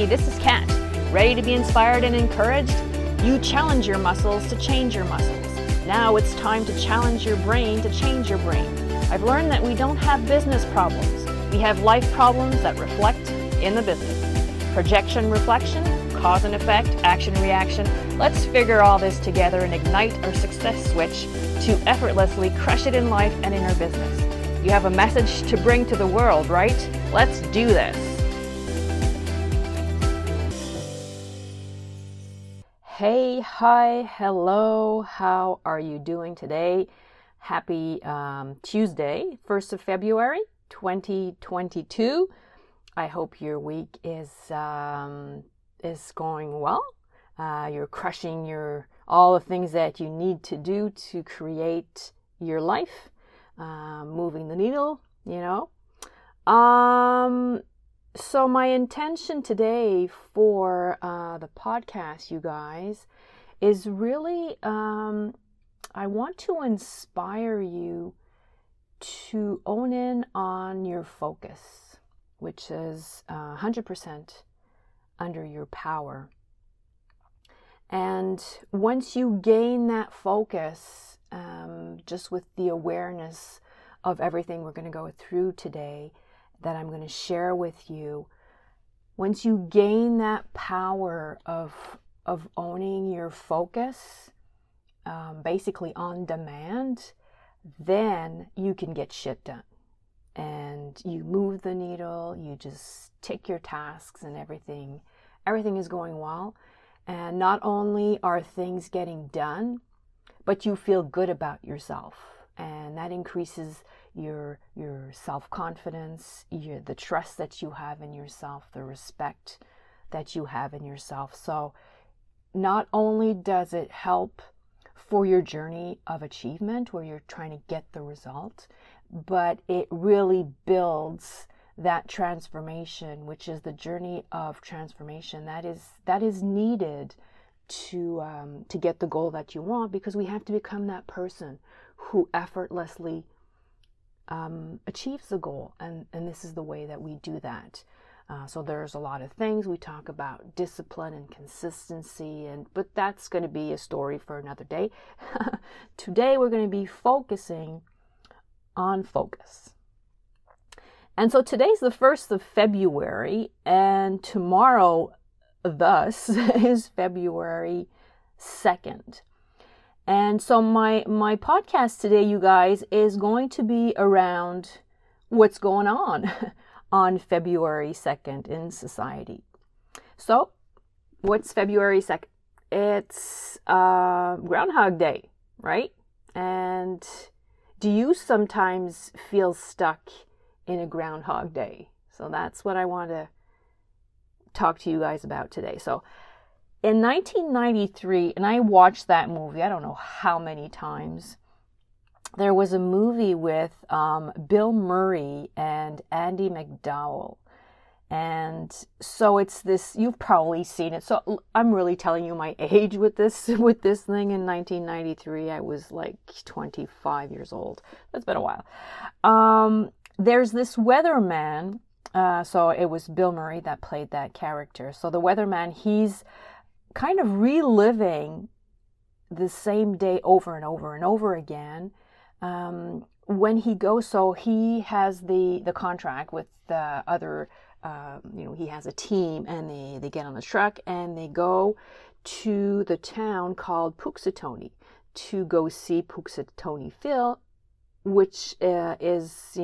Hey, this is Kat. Ready to be inspired and encouraged? You challenge your muscles to change your muscles. Now it's time to challenge your brain to change your brain. I've learned that we don't have business problems. We have life problems that reflect in the business. Projection, reflection, cause and effect, action, reaction. Let's figure all this together and ignite our success switch to effortlessly crush it in life and in our business. You have a message to bring to the world, right? Let's do this. Hey, hi, hello, how are you doing today? Happy Tuesday, 1st of February, 2022. I hope your week is going well. You're crushing all the things that you need to do to create your life. Moving the needle, you know. So my intention today for the podcast, you guys, is really I want to inspire you to own in on your focus, which is 100% under your power. And once you gain that focus, just with the awareness of everything we're going to go through today that I'm going to share with you, once you gain that power of owning your focus, basically on demand, then you can get shit done. And you move the needle, you just take your tasks and everything is going well. And not only are things getting done, but you feel good about yourself. And that increases your self-confidence, the trust that you have in yourself, the respect that you have in yourself. So not only does it help for your journey of achievement where you're trying to get the result, but it really builds that transformation, which is the journey of transformation that is needed to get the goal that you want, because we have to become that person who effortlessly achieves the goal, and this is the way that we do that. So there's a lot of things we talk about, discipline and consistency, but that's going to be a story for another day. Today we're going to be focusing on focus. And so today's the 1st of February, and tomorrow, thus, is February 2nd. And so my podcast today, you guys, is going to be around what's going on February 2nd in society. So what's February 2nd? It's Groundhog Day, right? And do you sometimes feel stuck in a Groundhog Day? So that's what I want to talk to you guys about today. So in 1993, and I watched that movie, I don't know how many times, there was a movie with Bill Murray and Andy McDowell. And so it's this, you've probably seen it. So I'm really telling you my age with this thing. In 1993, I was like 25 years old. That's been a while. There's this weatherman, so it was Bill Murray that played that character. So the weatherman, he's kind of reliving the same day over and over and over again. When he goes, so he has the contract with the other, he has a team, and they get on the truck and they go to the town called Punxsutawney to go see Punxsutawney Phil, which is, it's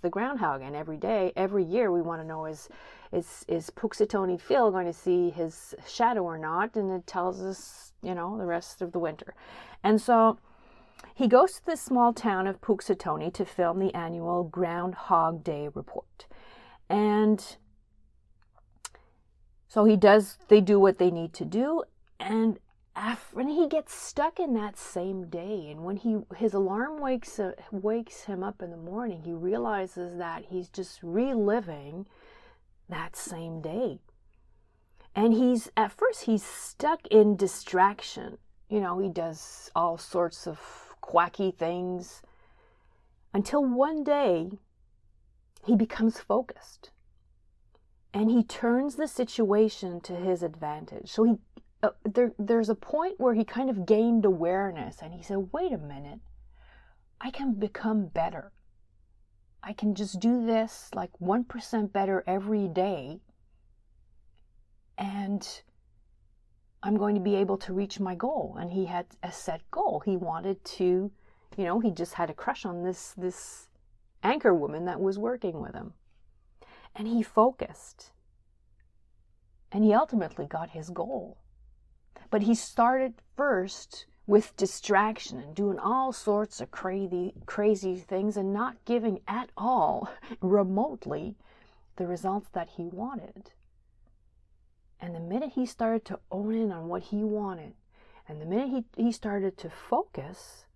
the groundhog, and every year we want to know is Punxsutawney Phil going to see his shadow or not, and it tells us, the rest of the winter. And so he goes to this small town of Punxsutawney to film the annual Groundhog Day report. And so they do what they need to do, and he gets stuck in that same day. And when his alarm wakes him up in the morning, he realizes that he's just reliving that same day. And at first he's stuck in distraction. He does all sorts of quacky things until one day he becomes focused. and he turns the situation to his advantage. So he, there's a point where he kind of gained awareness, and he said, wait a minute, I can become better. I can just do this like 1% better every day, and I'm going to be able to reach my goal. And he had a set goal. He wanted to, you know, he just had a crush on this anchor woman that was working with him. And he focused. And he ultimately got his goal. But he started first with distraction and doing all sorts of crazy things and not giving at all, remotely, the results that he wanted. And the minute he started to own in on what he wanted, and the minute he started to focus,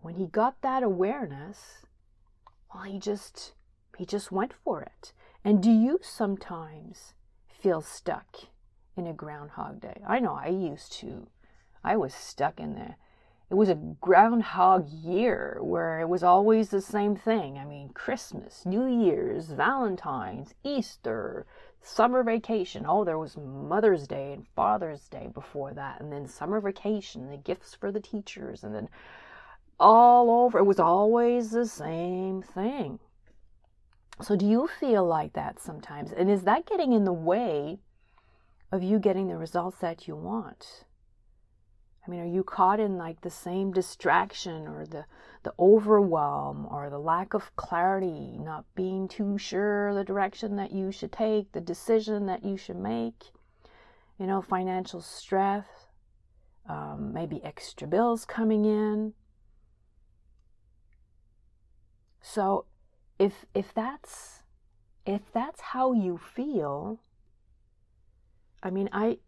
when he got that awareness, well, he just went for it. And do you sometimes feel stuck in a Groundhog Day? I know I used to. I was stuck in there. It was a Groundhog Year where it was always the same thing. I mean, Christmas, New Year's, Valentine's, Easter, summer vacation. Oh, there was Mother's Day and Father's Day before that. And then summer vacation, the gifts for the teachers. And then all over, it was always the same thing. So do you feel like that sometimes? And is that getting in the way of you getting the results that you want? I mean, are you caught in like the same distraction or the overwhelm or the lack of clarity, not being too sure the direction that you should take, the decision that you should make, you know, financial stress, maybe extra bills coming in? So if that's how you feel, I mean, I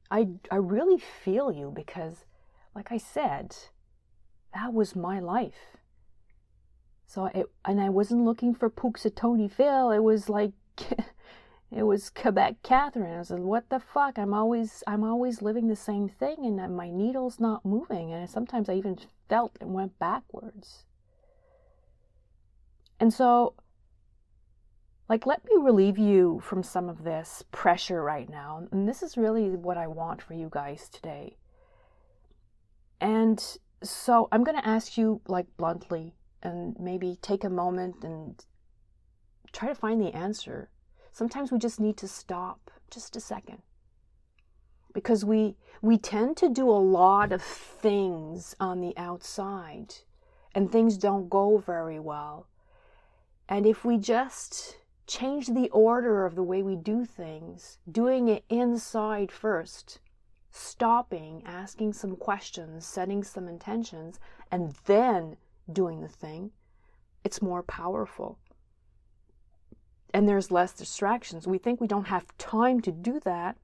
really feel you, because like I said, that was my life. So I wasn't looking for Punxsutawney Phil. It was like, it was Quebec Catherine. I said, what the fuck? I'm always living the same thing, and my needle's not moving. And sometimes I even felt it went backwards. And so, like, let me relieve you from some of this pressure right now. And this is really what I want for you guys today. And so I'm going to ask you, like, bluntly, and maybe take a moment and try to find the answer. Sometimes we just need to stop just a second, because we tend to do a lot of things on the outside, and things don't go very well. And if we just change the order of the way we do things, doing it inside first, stopping, asking some questions, setting some intentions, and then doing the thing, it's more powerful. And there's less distractions. We think we don't have time to do that.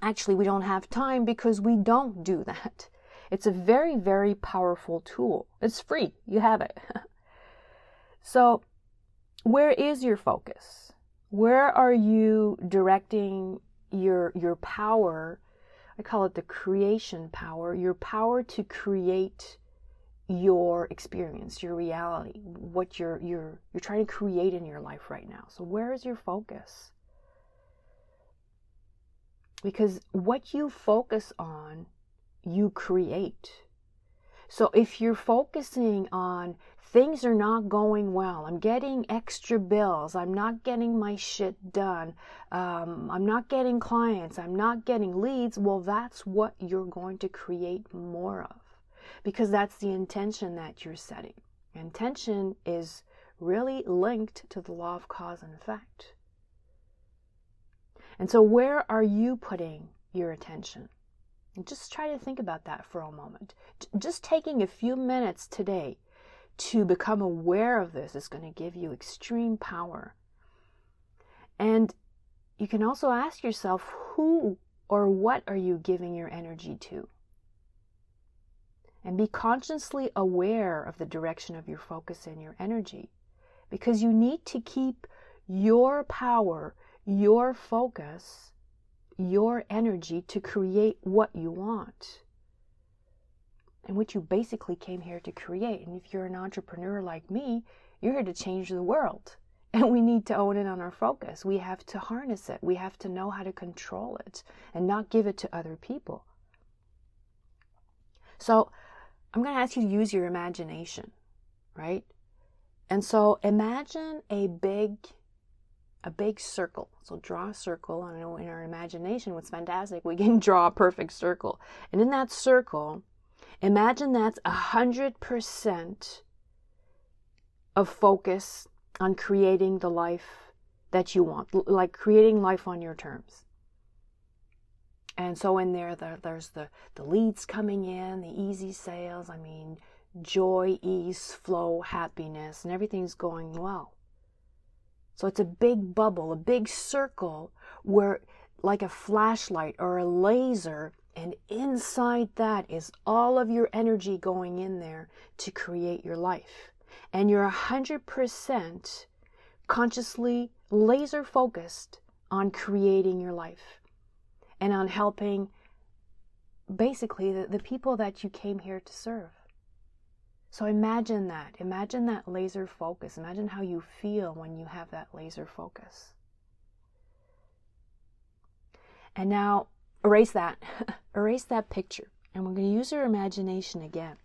Actually, we don't have time because we don't do that. It's a very, very powerful tool. It's free. You have it. So, where is your focus? Where are you directing your power? I call it the creation power, your power to create your experience, your reality, what you're trying to create in your life right now. So where is your focus? Because what you focus on, you create. So if you're focusing on things are not going well, I'm getting extra bills, I'm not getting my shit done, I'm not getting clients, I'm not getting leads, well, that's what you're going to create more of, because that's the intention that you're setting. Intention is really linked to the law of cause and effect. And so where are you putting your attention? And just try to think about that for a moment. Just taking a few minutes today to become aware of this is going to give you extreme power. And you can also ask yourself, who or what are you giving your energy to? And be consciously aware of the direction of your focus and your energy, because you need to keep your power, your focus, your energy to create what you want, and what you basically came here to create. And if you're an entrepreneur like me, you're here to change the world. And we need to own it on our focus. We have to harness it. We have to know how to control it and not give it to other people. So I'm going to ask you to use your imagination, right? And so imagine a big circle. So draw a circle. I know in our imagination, what's fantastic, we can draw a perfect circle. And in that circle, imagine that's 100% of focus on creating the life that you want, like creating life on your terms. And so in there, there's the leads coming in, the easy sales, I mean, joy, ease, flow, happiness, and everything's going well. So it's a big bubble, a big circle, where like a flashlight or a laser, and inside that is all of your energy going in there to create your life. And you're 100% consciously laser focused on creating your life and on helping basically the people that you came here to serve. So imagine that laser focus. Imagine how you feel when you have that laser focus. And now erase that, erase that picture. And we're going to use our imagination again.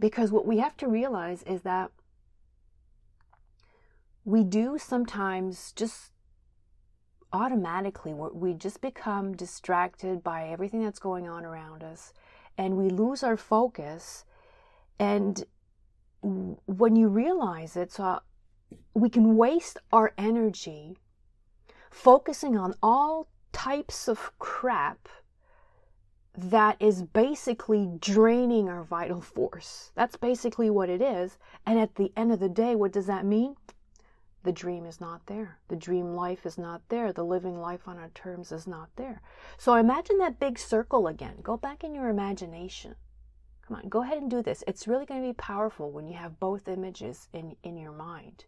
Because what we have to realize is that we do sometimes just automatically, we just become distracted by everything that's going on around us, and we lose our focus. And when you realize it, so we can waste our energy focusing on all types of crap that is basically draining our vital force. That's basically what it is. And at the end of the day, what does that mean? The dream is not there. The dream life is not there. The living life on our terms is not there. So imagine that big circle again. Go back in your imagination. Come on, go ahead and do this. It's really going to be powerful when you have both images in your mind.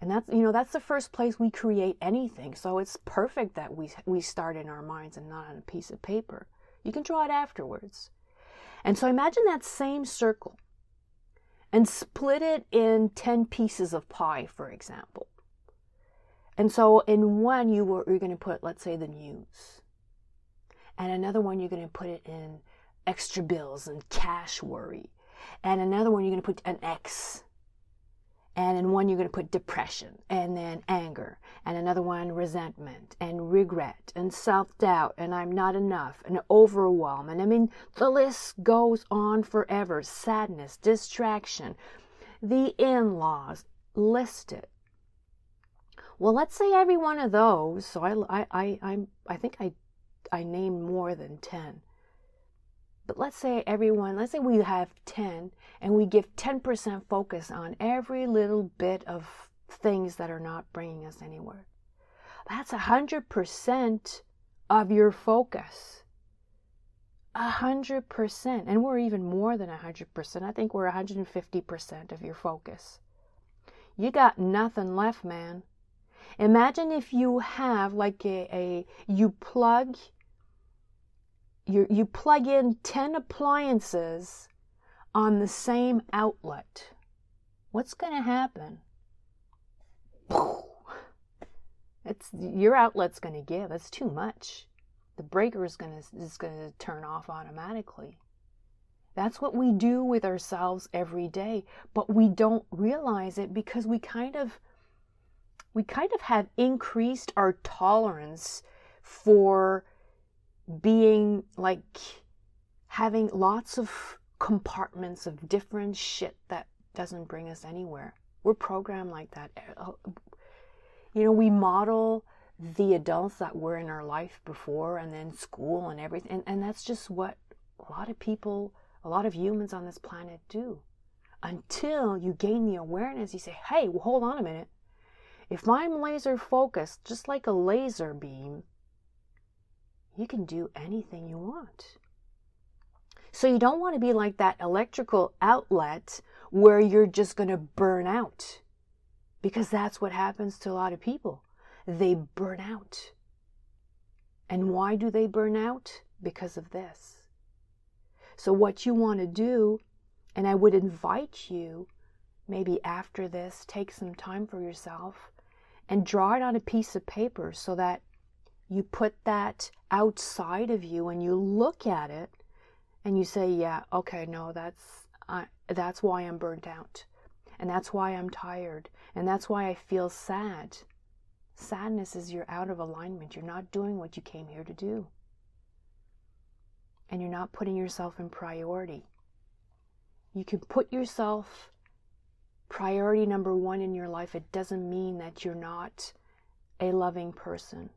And that's, you know, that's the first place we create anything. So it's perfect that we start in our minds and not on a piece of paper. You can draw it afterwards. And so imagine that same circle and split it in 10 pieces of pie, for example. And so in one, you're going to put, let's say, the news. And another one, you're going to put it in extra bills and cash worry. And another one, you're going to put an X. And in one, you're going to put depression, and then anger, and another one, resentment, and regret, and self-doubt, and I'm not enough, and overwhelm. And I mean, the list goes on forever. Sadness, distraction, the in-laws, list it. Well, let's say every one of those, so I think I named more than 10. But let's say everyone, let's say we have 10 and we give 10% focus on every little bit of things that are not bringing us anywhere. That's 100% of your focus. 100%. And we're even more than 100%. I think we're 150% of your focus. You got nothing left, man. Imagine if you have like you plug in 10 appliances on the same outlet. What's going to happen? Your outlet's going to give. It's too much. The breaker is going to turn off automatically. That's what we do with ourselves every day, but we don't realize it because we kind of have increased our tolerance for being like having lots of compartments of different shit that doesn't bring us anywhere. We're programmed like that. You know, we model the adults that were in our life before, and then school and everything. And that's just what a lot of people, a lot of humans on this planet do. Until you gain the awareness, you say, hey, well, hold on a minute. If I'm laser focused, just like a laser beam, you can do anything you want. So you don't want to be like that electrical outlet where you're just going to burn out, because that's what happens to a lot of people. They burn out. And why do they burn out? Because of this. So what you want to do, and I would invite you Maybe after this, take some time for yourself and draw it on a piece of paper so that you put that outside of you and you look at it and you say, yeah, okay, no, that's why I'm burnt out. And that's why I'm tired. And that's why I feel sad. Sadness is you're out of alignment. You're not doing what you came here to do. And you're not putting yourself in priority. You can put yourself priority number one in your life. It doesn't mean that you're not a loving person.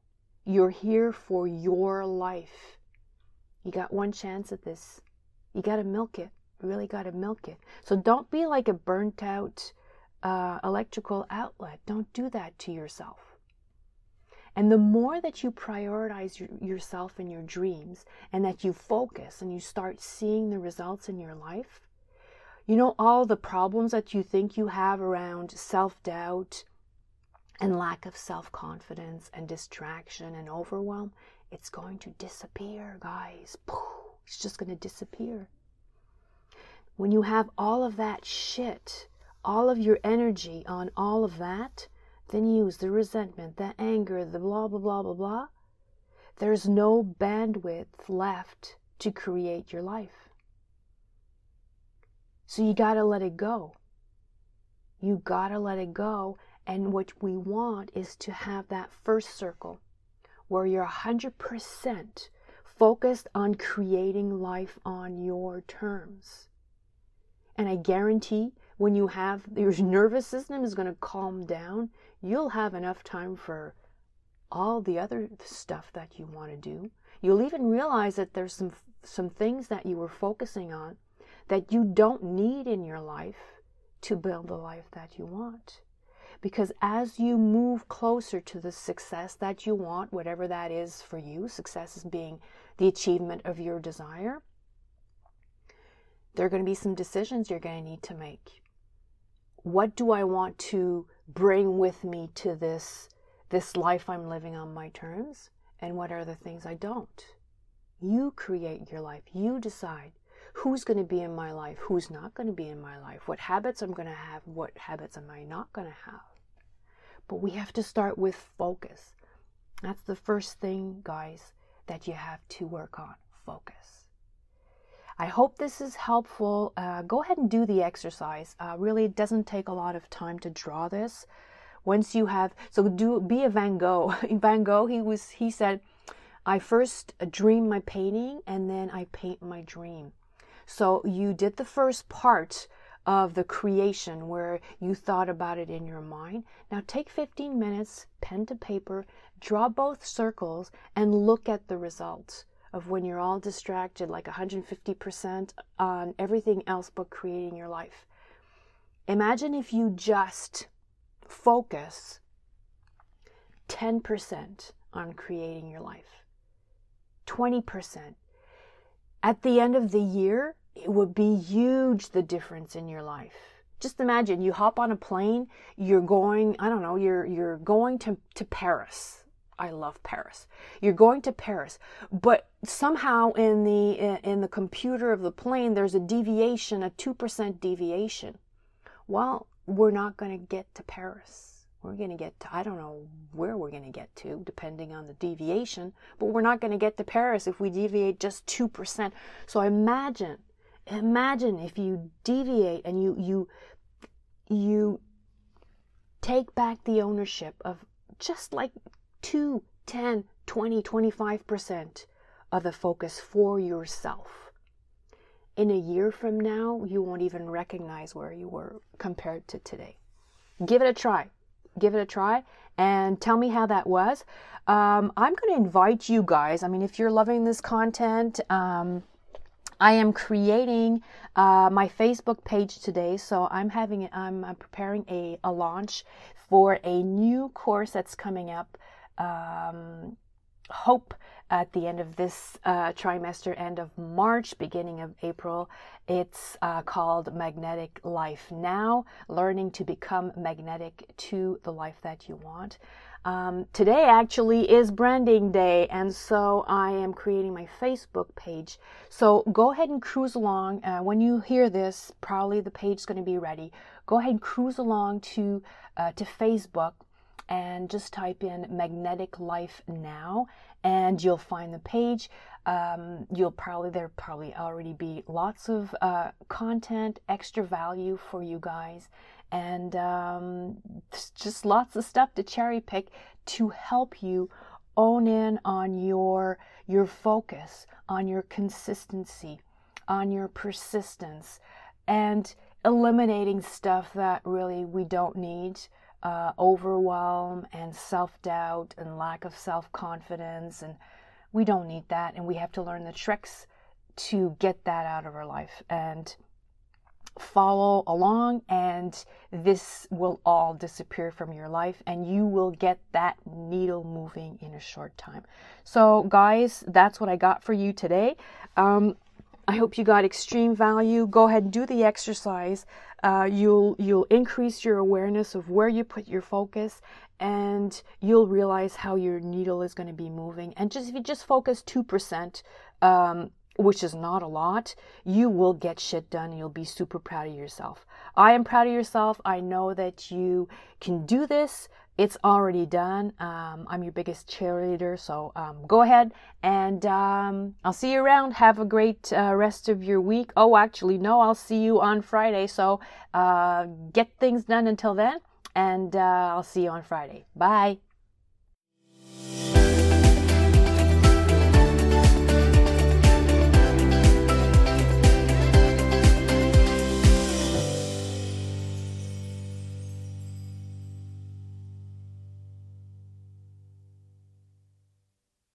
You're here for your life. You got one chance at this. You got to milk it. You really got to milk it. So don't be like a burnt out electrical outlet. Don't do that to yourself. And the more that you prioritize yourself and your dreams, and that you focus and you start seeing the results in your life, you know, all the problems that you think you have around self-doubt and lack of self-confidence and distraction and overwhelm, it's going to disappear, guys. It's just going to disappear. When you have all of that shit, all of your energy on all of that, the news, the resentment, the anger, the blah, blah, blah, blah, blah, there's no bandwidth left to create your life. So you gotta let it go. You gotta let it go. And what we want is to have that first circle where you're 100% focused on creating life on your terms. And I guarantee when you have, your nervous system is going to calm down. You'll have enough time for all the other stuff that you want to do. You'll even realize that there's some things that you were focusing on that you don't need in your life to build the life that you want. Because as you move closer to the success that you want, whatever that is for you, success is being the achievement of your desire, there are going to be some decisions you're going to need to make. What do I want to bring with me to this life I'm living on my terms? And what are the things I don't? You create your life. You decide who's going to be in my life, who's not going to be in my life, what habits I'm going to have, what habits am I not going to have. But we have to start with focus. That's the first thing, guys, that you have to work on, focus. I hope this is helpful. Go ahead and do the exercise. Really, it doesn't take a lot of time to draw this. Once you have, be a Van Gogh. Van Gogh, he said, I first dream my painting and then I paint my dream. So you did the first part of the creation where you thought about it in your mind. Now take 15 minutes, pen to paper, draw both circles and look at the results of when you're all distracted, like 150% on everything else but creating your life. Imagine if you just focus 10% on creating your life, 20%. At the end of the year, it would be huge, the difference in your life. Just imagine you hop on a plane, you're going, I don't know, you're going to Paris. I love Paris. You're going to Paris, but somehow in the computer of the plane, there's a deviation, a 2% deviation. Well, we're not going to get to Paris. We're going to get to, I don't know where we're going to get to, depending on the deviation, but we're not going to get to Paris if we deviate just 2%. So imagine if you deviate and you take back the ownership of just like 2, 10, 20, 25% of the focus for yourself. In a year from now, you won't even recognize where you were compared to today. Give it a try. Give it a try and tell me how that was. I'm going to invite you guys. I mean, if you're loving this content, I am creating my Facebook page today, so I'm preparing a launch for a new course that's coming up. Hope at the end of this trimester, end of March, beginning of April. It's called Magnetic Life Now, learning to become magnetic to the life that you want. Today actually is branding day, and so I am creating my Facebook page. So go ahead and cruise along. When you hear this, probably the page is going to be ready. go ahead and cruise along to Facebook and just type in Magnetic Life Now, and you'll find the page. There'll probably already be lots of content, extra value for you guys, and just lots of stuff to cherry pick to help you own in on your focus, on your consistency, on your persistence, and eliminating stuff that really we don't need. Overwhelm and self-doubt and lack of self-confidence, and we don't need that, and we have to learn the tricks to get that out of our life. And follow along, and this will all disappear from your life, and you will get that needle moving in a short time. So guys, that's what I got for you today. I hope you got extreme value. Go ahead and do the exercise. You'll increase your awareness of where you put your focus, and you'll realize how your needle is going to be moving. And just if you just focus 2%, which is not a lot, you will get shit done, and you'll be super proud of yourself. I am proud of yourself. I know that you can do this. It's already done. I'm your biggest cheerleader, so go ahead, and I'll see you around. Have a great rest of your week. Oh, actually, no, I'll see you on Friday, so get things done until then, and I'll see you on Friday. Bye.